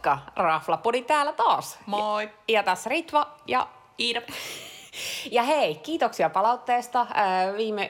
Moikka! Raaflapodi täällä taas. Moi! Ja tässä Ritva ja Iida. Ja hei, kiitoksia palautteesta. Viime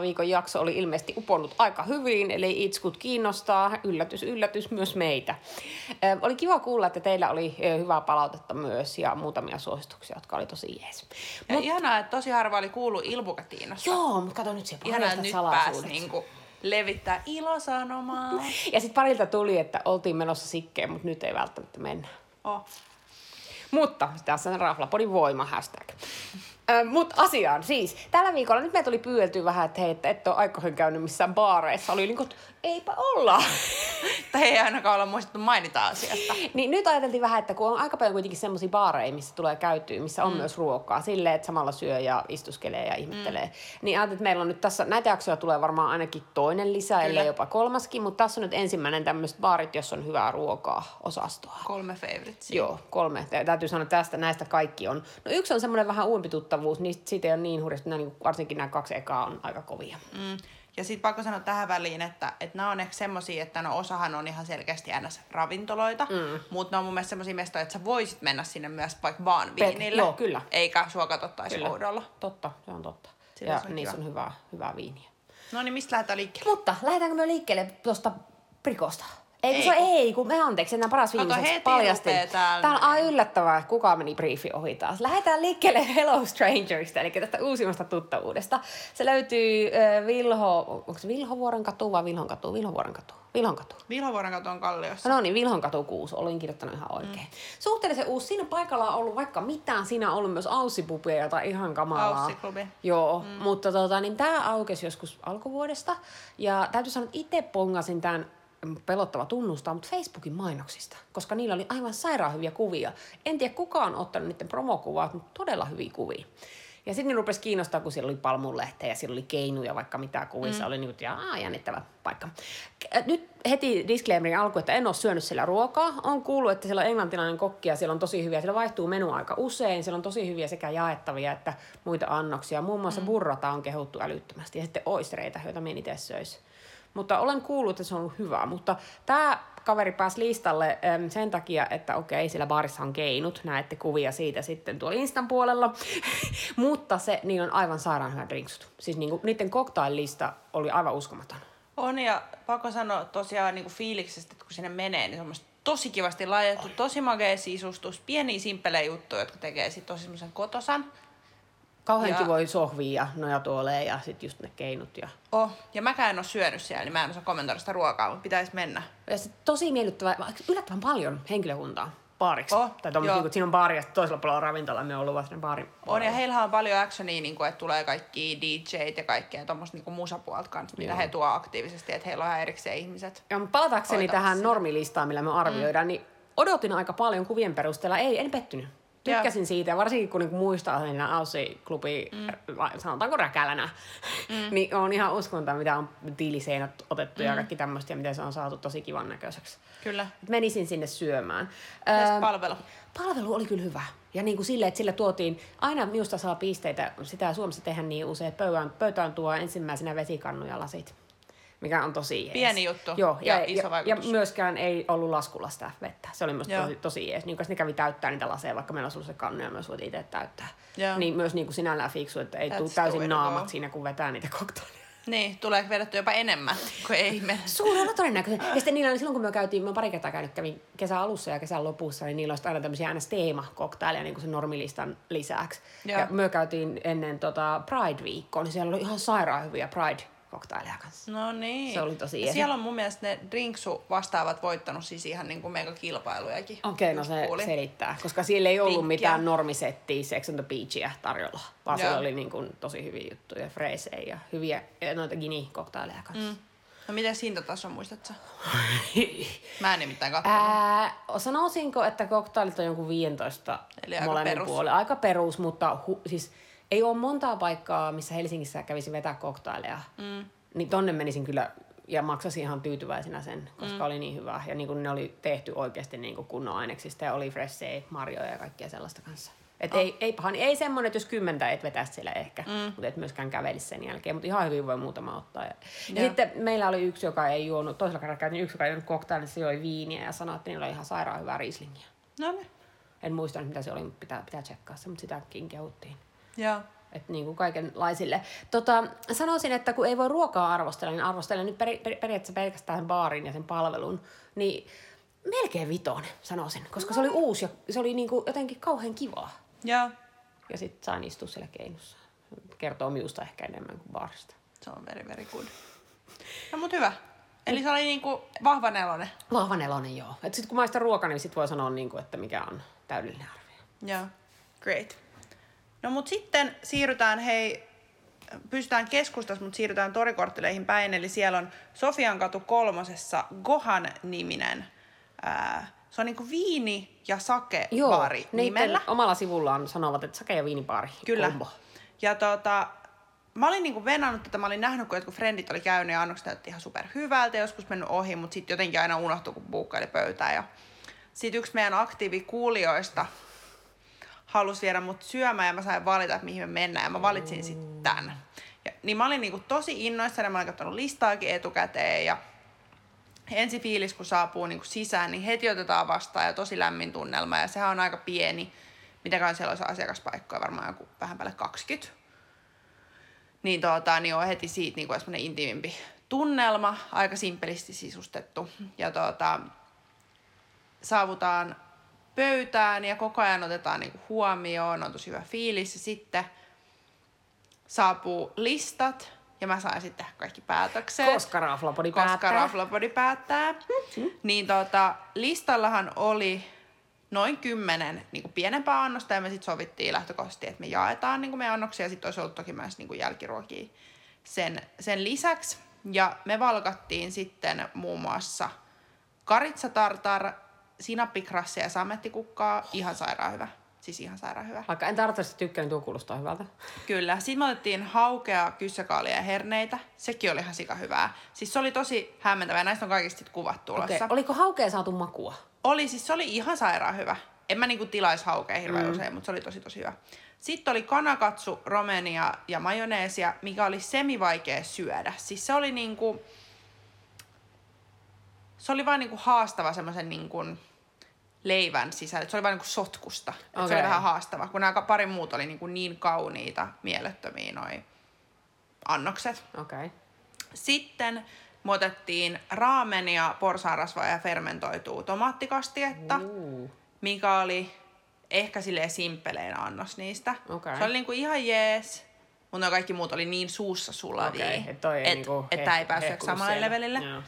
viikon jakso oli ilmeisesti uponnut aika hyvin, eli itskut kiinnostaa. Yllätys, yllätys myös meitä. Oli kiva kuulla, että teillä oli hyvää palautetta myös ja muutamia suosituksia, jotka oli tosi jees. Ihanaa, että tosi harva oli kuullut Ilmuka kiinnostaa. Joo, mutta kato nyt se paljastat salaisuudet. Levittää ilosanomaa. Ja sitten parilta tuli, että oltiin menossa sikkeen, mutta nyt ei välttämättä mennä. Oh. Mutta tässä on Raaflapodin voima hashtag. Mutta asiaan siis. Tällä viikolla nyt me tuli pyydeltyä vähän, että hei, että et ole aikoihin käynyt missään baareissa. Oli niin kuin, eipä olla. Tai ei ainakaan olla muistettu mainita asiasta. Niin nyt ajateltiin vähän, että kun on aika paljon kuitenkin semmoisia baareja, missä tulee käytyä, missä on myös ruokaa. Silleen, että samalla syö ja istuskelee ja ihmettelee. Niin ajateltiin, että meillä on nyt tässä, näitä jaksoja tulee varmaan ainakin toinen lisää, ellei jopa kolmaskin. Mutta tässä on nyt ensimmäinen tämmöiset baarit, jossa on hyvää ruokaa osastoa. 3 favoritesiä. Joo, 3. Täytyy sanoa, että tästä näistä kaikki on. No yksi on semmoinen vähän uudempi tuttavuus, niin siitä ei ole niin hurjasti. Varsinkin nämä 2 ekaa on aika kovia. Ja sitten pakko sanoa tähän väliin, että nämä on ehkä semmosia, että no osahan on ihan selkeästi ns. Ravintoloita, mutta ne on mun mielestä semmosia mestoja, että sä voisit mennä sinne myös vaikka vaan viinille. Joo, kyllä. Eikä sua katsottaisi oudolla. Totta, se on totta. Ja niissä on hyvää viiniä. No niin, mistä lähdetään liikkeelle? Mutta lähdetäänkö me liikkeelle tuosta Prikosta? Nämä paras viimeiseksi paljastin. Tää on yllättävää, kuka meni briefi ohi taas. Lähdetään liikkeelle Hello Strangersista, eli tästä uusimmasta tuttavuudesta. Se löytyy Vilhonvuorenkatu. Vilhonvuorenkatu on Kalliossa. No niin, Vilhonkatu 6. Olin kirjoittanut ihan oikein. Suhteellisen uusi. Siinä paikalla on ollut vaikka mitään. Siinä on ollut myös aussipubia, jota ihan kamalaa. Aussipubia. Joo, mutta niin tämä aukesi joskus alkuvuodesta. Ja täytyy sanoa, että itse pongasin tämän pelottava tunnustaa, mutta Facebookin mainoksista, koska niillä oli aivan sairaan hyviä kuvia. En tiedä, kuka on ottanut niiden promokuvaa, mutta todella hyviä kuvia. Ja sitten niin rupesi kiinnostaa, kun siellä oli palmunlehteä ja siellä oli keinuja, vaikka mitä kuvissa oli. Niin kuin, jännittävä paikka. Nyt heti disclaimerin alkuun, että en ole syönyt siellä ruokaa. Olen kuullut, että siellä on englantilainen kokki ja siellä on tosi hyviä. Siellä vaihtuu menu aika usein. Siellä on tosi hyviä sekä jaettavia että muita annoksia. Muun muassa burrata on kehuttu älyttömästi ja sitten oistereita, joita minä itse söisi. Mutta olen kuullut, että se on ollut hyvää. Mutta tämä kaveri pääsi listalle sen takia, että okei, siellä baarissa on keinut. Näette kuvia siitä sitten tuolla Instan puolella. Mutta niillä on aivan sairaan hyvät drinksut. Siis niinku, niiden cocktail-lista oli aivan uskomaton. On ja pakko sanoa tosiaan niinku fiiliksestä, että kun sinne menee, niin semmoista tosi kivasti laajettu, tosi magea sisustus, pieniä simppelejä juttuja, jotka tekee sit tosi semmoisen kotosan. Kauhean kivoja sohvia ja nojatuoleja ja sitten just ne keinut. Ja mäkään en ole syönyt siellä, niin mä en osaa kommentoida sitä ruokaa, mutta pitäisi mennä. Ja sitten tosi miellyttävää, yllättävän paljon henkilökuntaa baariksi. Tai tommoinen, kun siinä on baari ja toisella puolella ravintola, me on ollut vaan sinne baariin. Ja heillähän on paljon actionia, niin kuin, että tulee kaikki DJt ja kaikkea tuommoista niin musapuolta kanssa, mitä he tuovat aktiivisesti, että heillä on ihan erikseen ihmiset. Ja palatakseni tähän normilistaan, millä me arvioidaan, niin odotin aika paljon kuvien perusteella, en pettynyt. Tykkäsin siitä, varsinkin kun niinku muistaa aina Aussie-klubi, sanotaanko räkälänä, niin on ihan uskonta, mitä on tiiliseinät otettu ja kaikki tämmöistä, ja miten se on saatu tosi kivan näköiseksi. Kyllä. Menisin sinne syömään. Palvelu oli kyllä hyvä. Ja niin kuin silleen, että sillä tuotiin, aina minusta saa pisteitä, sitä Suomessa tehdään niin usein, että pöytään tuo ensimmäisenä vesikannu ja lasit. Mikä on tosi jees. Pieni juttu. Joo, ja iso vaikutus. Ja myöskään ei ollut laskulla sitä vettä. Se oli myös tosi jees. Niin, kun ne kävi täyttää niitä laseja, vaikka meillä olisi ollut se kannu ja myös voitiin itse täyttää. Joo. Niin myös niin kuin sinällään fiksu, että ei tule täysin naamat siinä, kun vetää niitä koktaileja. Niin, tulee vedetty jopa enemmän, kun ei mene. Suurella todennäköisesti. Ja sitten niillä oli silloin, kun mä pari kertaa kävin kesän alussa ja kesän lopussa, niin niillä olisi aina tämmöisiä aina teemakoktaileja, niin kuin se normilistan lisäksi. Joo. Ja me käytiin ennen Pride-viikkoa, niin siellä oli ihan sairaan hyviä Pride-koktaileja kanssa. No niin. Se oli tosi siellä on mun mielestä ne drinksu vastaavat voittanut siis ihan niin kuin meikä kilpailujakin. Okei, no se selittää. Koska siellä ei ollut mitään normisettiä Sex on the Beachia tarjolla. Vaan siellä oli niin kuin tosi hyviä juttuja, freesejä ja hyviä noita gini-koktaileja kanssa. No miten hintataso muistatko? Mä en nimittäin katsonut. Sanoisinko, että koktailit on jonkun 15 molemmin puolin. Aika perus, mutta siis ei ole montaa paikkaa, missä Helsingissä kävisin vetää koktaileja. Niin tonne menisin kyllä ja maksasin ihan tyytyväisenä sen, koska oli niin hyvä. Ja niin kun ne oli tehty oikeasti niin kun kunnon aineksista ja oli fressejä, marjoja ja kaikkea sellaista kanssa. Että ei paha, niin ei semmoinen, että jos 10 et vetäisi siellä ehkä, mutta et myöskään kävelisi sen jälkeen. Mutta ihan hyvin voi muutama ottaa. Ja sitten meillä oli yksi, joka ei juonut, toisella kerralla käytin yksi, joka ei juonut koktailin, se joi viiniä ja sanoi, että niillä oli ihan sairaan hyvää riislingiä. No niin. En muista mitä se oli, mutta pitää tsekkaa se, mutta sitäkin kehuttiin. Joo. Että niin kuin kaikenlaisille. Sanoisin, että kun ei voi ruokaa arvostella, niin arvostelen nyt periaatteessa pelkästään baarin ja sen palvelun, niin melkein 5, sanoisin, koska se oli uusi ja se oli niin kuin jotenkin kauhean kivaa. Joo. Ja sit saan istua siellä keinussa. Kertoo miusta ehkä enemmän kuin baarista. Se on very, very good. No mut hyvä. Eli se oli niinku vahva 4. Vahva 4, joo. Et sit kun maistan ruokaa, niin sit voi sanoa niinku, että mikä on täydellinen arvio. Joo. Great. No mut sitten siirrytään pysytään keskustassa, mutta siirrytään torikortteleihin päin. Eli siellä on Sofiankatu 3. Gohan-niminen. Se on niinku viini- ja sakebaari nimellä. Omalla sivullaan sanovat, että sake- ja viinibaari. Kyllä. Kombo. Ja mä olin niinku venannut tätä, mä olin nähnyt, kun jotkut frendit oli käynyt ja annokset näytti ihan superhyvältä, joskus mennyt ohi, mutta sitten jotenkin aina unohtui, kun buukkaili pöytää. Ja sitten yksi meidän aktiivikuulijoista halusi viedä mut syömään ja mä sain valita, että mihin me mennään ja mä valitsin sitten tän. Ja, niin mä olin niinku tosi innoissani, mä olin katsonut listaakin etukäteen ja ensi fiilis, kun saapuu niin kuin sisään, niin heti otetaan vastaan ja tosi lämmin tunnelma. Ja sehän on aika pieni, mitäkään siellä olisi asiakaspaikkoja, varmaan joku vähän päälle 20. Niin, niin on heti siitä niin kuin semmoinen intiimimpi tunnelma, aika simppelisti sisustettu. Ja saavutaan pöytään ja koko ajan otetaan niin kuin huomioon, on tosi hyvä fiilis. Ja sitten saapuu listat. Ja mä sain sitten kaikki päätökset. Koska Raaflapodi päättää. Niin listallahan oli noin 10 niin pienempää annosta ja me sitten sovittiin lähtökohtaisesti, että me jaetaan niin meidän annoksia ja sitten olisi ollut toki myös niin jälkiruokia sen lisäksi. Ja me valkattiin sitten muun muassa karitsatartar, sinappikrassia ja samettikukkaa. Ihan sairaan hyvä. Siis ihan sairaan hyvä. Vaikka en tarvitsisi tykkää, niin tuo kuulostaa hyvältä. Kyllä. Sitten me otettiin haukea, kyssäkaalia ja herneitä. Sekin oli ihan sika hyvää. Siis se oli tosi hämmentävää. Näistä on kaikista kuvat tulossa. Okay. Oliko haukea saatu makua? Oli. Siis se oli ihan sairaan hyvä. En mä niinku tilaisi haukea hirveän usein, mutta se oli tosi tosi hyvä. Sitten oli kanakatsu, romenia ja majoneesia, mikä oli semivaikea syödä. Siis se oli niinku... Se oli vaan niinku haastava semmoisen niinku... leivän sisällä. Se oli vähän niin kuin sotkusta. Okay. Se oli vähän haastavaa, kun nämä pari muut oli niin kauniita, mielettömiä noi annokset. Okay. Sitten me otettiin raamenia, porsaanrasvaa ja fermentoitua tomaattikastetta, mikä oli ehkä silleen simppelein annos niistä. Okay. Se oli niin kuin ihan jees, mutta kaikki muut oli niin suussa sulavia, okay. että tämä ei päässyt samalle levelille. Yeah.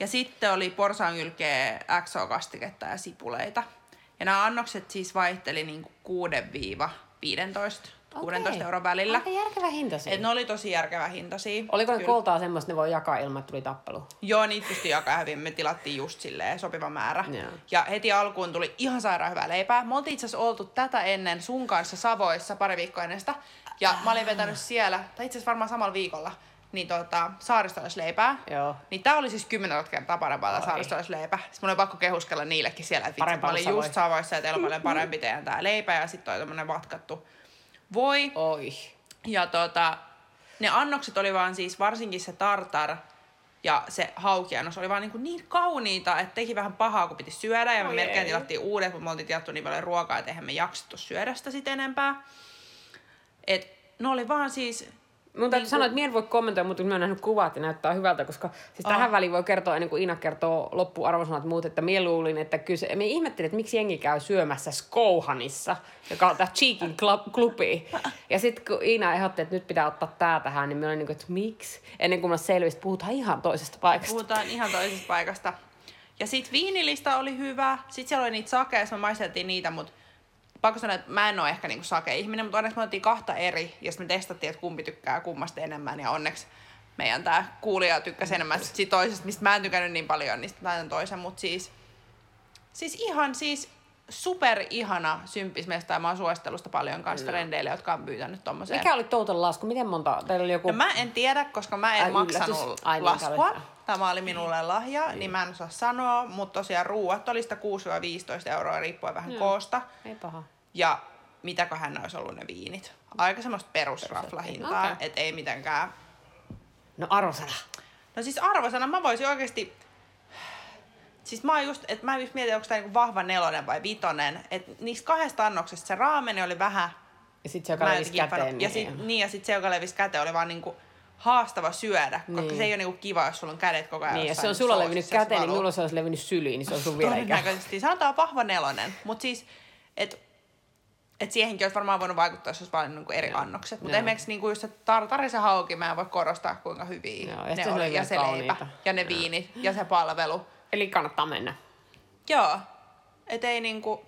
Ja sitten oli porsaangylkeä, XO-kastiketta ja sipuleita. Ja nämä annokset siis vaihteli niin kuin 6-15 okay. euron välillä. Aika järkevä hintaisia. Et ne oli tosi järkevä hintaisia. Oliko ne koltaa semmoista, ne voi jakaa ilman, että tuli tappelu? Joo, niitä pystyi jakaa hyvin. Me tilattiin just silleen sopiva määrä. Yeah. Ja heti alkuun tuli ihan sairaan hyvää leipää. Me oltiin itse asiassa oltu tätä ennen sun kanssa Savoissa pari viikkoa ennen sitä. Ja mä olin vetänyt siellä, tai itse asiassa varmaan samalla viikolla, niin saaristolaisleipää. Joo. Niin tää oli siis 10 kertaa parempaa tää saaristolaisleipä. Siis mun oli pakko kehuskella niillekin siellä, että vitsi, mä olin just Savoissa ja teillä on paljon parempi teidän tää leipä ja sit toi tommonen vatkattu voi. Oi. Ja ne annokset oli vaan siis varsinkin se tartar ja se haukiannos oli vaan niin kauniita, että teki vähän pahaa, kun piti syödä ja me melkein tilattiin uudet, mutta me oltiin tilattu niin paljon ruokaa, että eihän me jaksettu syödä sitä sit enempää. Et ne oli vaan siis... Mun täytyy sanoa, että mie en voi kommentoida, mutta mä oon nähnyt kuvat ja näyttää hyvältä, koska siis tähän väliin voi kertoa, ennen kuin Iina kertoo loppuarvosanat muut, että mie luulin, että mie ihmettelin, että miksi jengi käy syömässä Skouhanissa, joka on tää Cheekin klubi. Ja sit kun Iina ehdotti, että nyt pitää ottaa tää tähän, niin mie olin niin kuin, että miksi? Ennen kuin mä selvisin, puhutaan ihan toisesta paikasta. Ja sit viinilista oli hyvä, sit siellä oli niitä sakeja, me maisteltiin niitä, mutta pakko sanoa, että mä en ole ehkä niinku sake-ihminen, mutta onneksi me otettiin 2 eri, ja sitten me testattiin, että kumpi tykkää kummasta enemmän, ja onneksi meidän tää kuulija tykkäsi enemmän siitä toisesta, mistä mä en tykännyt niin paljon, niin sitten mä laitan toisen, mutta siis ihan superihana symppismestä, ja mä oon suositellusta paljon kanssa rendeille, jotka on pyytänyt tommoseen. Mikä oli total lasku? Miten monta? Teillä oli joku... No mä en tiedä, koska mä en maksanut laskua. Tämä oli minulle lahja, niin mä en osaa sanoa, mutta tosiaan ruuat oli sitä 6-15 euroa, riippuen vähän koosta. Ei paha. Ja mitäköhän olisi ollut ne viinit. Aika semmoista perusraflahintaa, okay. Ei mitenkään. No arvosana. No siis arvosana mä voisin oikeesti... Siis mä oon just, että mä en just mietin, onko tää niinku vahva 4 vai 5. Että niistä 2 annoksesta se raameni oli vähän... Ja sit se, joka levisi käteen. Ja sit se, joka levisi käteen, oli vaan niinku haastava syödä, koska niin. Se ei ole niinku kiva, jos sulla on kädet koko ajan. Niin, jos se on sulla levinnyt käteen, niin mulla se olisi levinnyt syliin, niin se on sun vielä ikä. Todennäköisesti. Sanotaan vahva 4. Mutta siis, et siihenkin olisi varmaan voinut vaikuttaa, jos olisi valinnut eri annokset. Mutta esimerkiksi niinku just se tartarisen hauki, mä en voi korostaa, kuinka hyviä ne oli. Ja se leipä, ja ne viinit, ja se palvelu. Eli kannattaa mennä. Joo. Et ei niinku...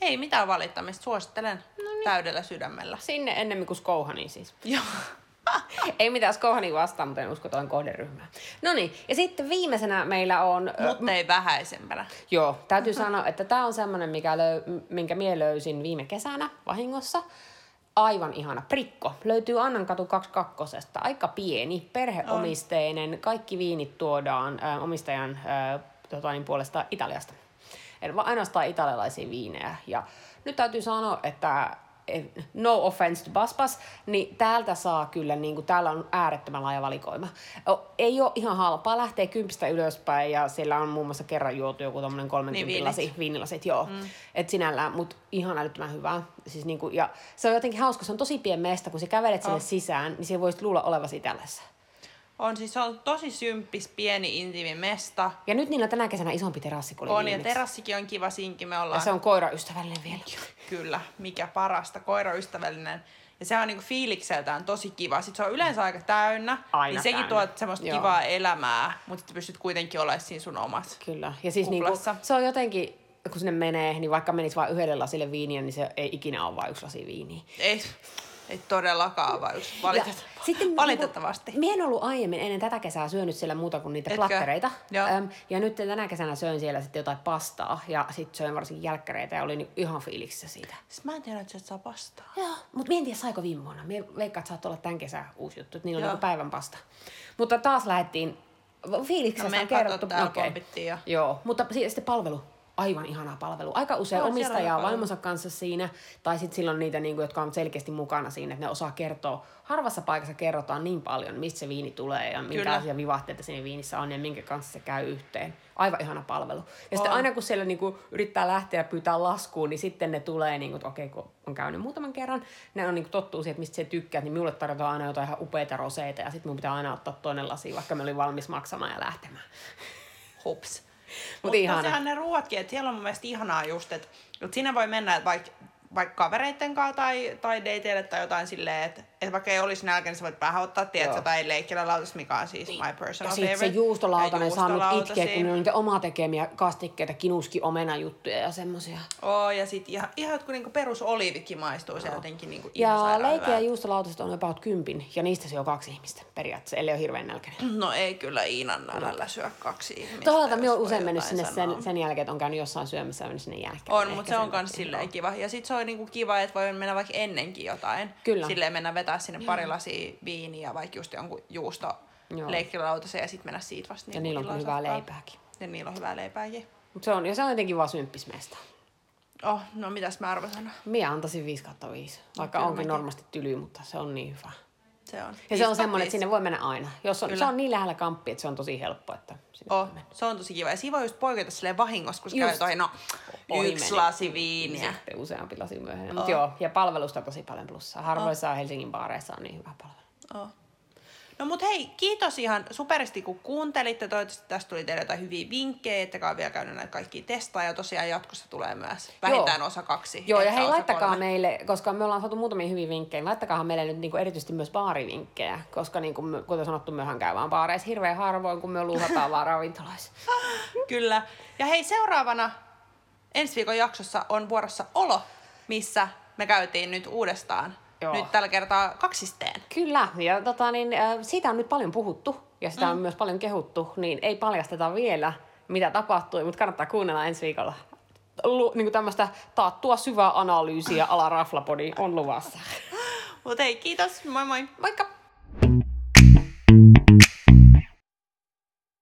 Ei mitään valittamista, suosittelen täydellä sydämellä. Sinne ennemmin kuin Gohaniin siis. Joo. Ei mitään Gohaniin vastaan, mutta en usko toinen kohderyhmää. Noniin, ja sitten viimeisenä meillä on... Mutta ei vähäisempänä. Joo, täytyy sanoa, että tämä on semmoinen, minkä mie löysin viime kesänä vahingossa. Aivan ihana prikko. Löytyy Annankatu 22. Aika pieni, perheomisteinen. Kaikki viinit tuodaan omistajan puolesta Italiasta. Eli ainoastaan italialaisia viinejä. Ja nyt täytyy sanoa, että no offense to Baspas, niin täältä saa kyllä, niin kuin täällä on äärettömän laaja valikoima. Ei ole ihan halpaa, lähtee 10 ylöspäin ja siellä on muun muassa kerran juotu joku tommonen 30 lasi, viinilasit, joo. Mm. Et sinällään, mutta ihan älyttömän hyvää. Siis niin kuin, ja se on jotenkin hauska, se on tosi pieni mesta, kun sä kävelet sinne sisään, niin sä voisit luulla olevasi Italiassa. On siis, se on tosi symppis, pieni, intiimi mesta. Ja nyt niillä on tänä kesänä isompi terassi kuin on, viimeksi. Ja terassikin on kiva, siinkin me ollaan. Ja se on koiraystävällinen vielä. Kyllä, mikä parasta, koiraystävällinen. Ja se on niinku fiilikseltään tosi kiva. Sitten se on yleensä aika täynnä. Aina niin sekin tuo semmoista kivaa elämää, mutta sitten pystyt kuitenkin olemaan siinä sun omassa. Kyllä, ja siis niinku, se on jotenkin... Kun sinne menee, niin vaikka menisi vain yhdelle lasille viiniä, niin se ei ikinä ole vain yksi lasi viiniä. Ei todellakaan vaan yksi. Valitettavasti. Minä en ollut aiemmin ennen tätä kesää syönyt siellä muuta kuin niitä plattereita. Ja nyt tänä kesänä söin siellä sitten jotain pastaa ja sitten söin varsinkin jälkkäreitä ja olin ihan fiiliksissä siitä. Siis mä en tiedä, että sieltä saa pastaa. Joo, mutta minä en tiedä saiko viime vuonna. Minä veikkaan, että saat olla tämän kesän uusi juttu, että niillä on joku päivän pasta. Mutta taas lähdettiin fiiliksestä on kerrottu. Joo, mutta sitten palvelu. Aivan ihanaa palvelua. Aika usein omistajaa vaimonsa kanssa siinä, tai sitten silloin niitä, jotka on selkeästi mukana siinä, että ne osaa kertoa. Harvassa paikassa kerrotaan niin paljon, mistä se viini tulee ja minkälaisia vivahteita siinä viinissä on ja minkä kanssa se käy yhteen. Aivan ihana palvelu. Ja sitten aina kun siellä yrittää lähteä ja pyytää laskuun, niin sitten ne tulee, että okei, kun on käynyt muutaman kerran, ne on tottuu siihen, että mistä se tykkäät, niin minulle tarjotaan aina jotain ihan upeita roseita ja sitten minun pitää aina ottaa toinen lasi, vaikka me olin valmis maksamaan ja lähtemään. Hups. Mutta sehän ne ruoatkin, että siellä on mun mielestä ihanaa just, että siinä voi mennä, että vaikka kavereitten kanssa tai dateille tai jotain silleen, että vaikka ei olisi nälkä, niin sä voit vähän ottaa tietä tai leikkiä lautas, mikä on siis my personal favorite. Ja sit se juustolautanen saa nyt itkeä, kun ne on niitä omaa tekemiä kastikkeita, kinuski-omenajuttuja ja semmosia. Ja sit ihan jotkut niinku perusoliivitkin maistuu se jotenkin niinku ihan sairaan hyvää. Ja leikin ja juustolautaset on about 10 ja niistä syö 2 ihmistä periaatteessa, ellei ole hirveän nälkäinen. No ei kyllä Iinan nälällä syö 2 ihmistä. Toisaalta minä olen usein mennyt sinne sen jälkeen, että on käynyt jossain syömissä ja mennyt sinne jälkeen. On, mutta se on kans silleen kiva. Ja sit se on niinku kiva, että voi mennä vaikka ennenkin jotain. Silleen mennä vetää sinne pari lasia viiniä, vaikka just jonkun juustoleikkilautasen ja sitten mennä siitä vasta. Niin ja niillä on hyvää leipääkin. Mut se on jotenkin vaan symppis meistä. No mitäs mä arvosan? Mie antaisin 5/5, vaikka onkin normaalisti tyly, mutta se on niin hyvä. Se on. Ja se on semmoinen, että sinne voi mennä aina. Se on niin lähellä kamppi, että se on tosi helppo. Että se on tosi kiva. Ja siinä voi just poiketa silleen vahingossa, kun käy toihin, yksi lasi viiniä. Sitten useampi lasi myöhemmin. Mut ja palvelusta tosi paljon plussaa. Harvoissa Helsingin baareissa on niin hyvä palvelu. No mut hei, kiitos ihan superisti, kun kuuntelitte. Toivottavasti tästä tuli teille jotain hyviä vinkkejä, ettekä ole vielä käynyt näitä kaikkia testaa. Ja tosiaan jatkossa tulee myös vähintään osa 2. Joo, ja hei, laittakaa 3. meille, koska me ollaan saatu muutamia hyviä vinkkejä, niin laittakaa meille nyt niinku erityisesti myös baarivinkkejä. Koska niin kuin sanottu, mehän käy vaan baareissa hirveän harvoin, kun me luuhataan vaan ravintoloissa. Kyllä. Ja hei, seuraavana ensi viikon jaksossa on vuorossa Olo, missä me käytiin nyt uudestaan. Joo. Nyt tällä kertaa 2 Kyllä, ja siitä on nyt paljon puhuttu, ja sitä on myös paljon kehuttu, niin ei paljasteta vielä, mitä tapahtui, mutta kannattaa kuunnella ensi viikolla. Niin kuin tämmöistä taattua syvää analyysiä ala Raaflapodi on luvassa. Mutta hei, kiitos, moi moi! Moikka!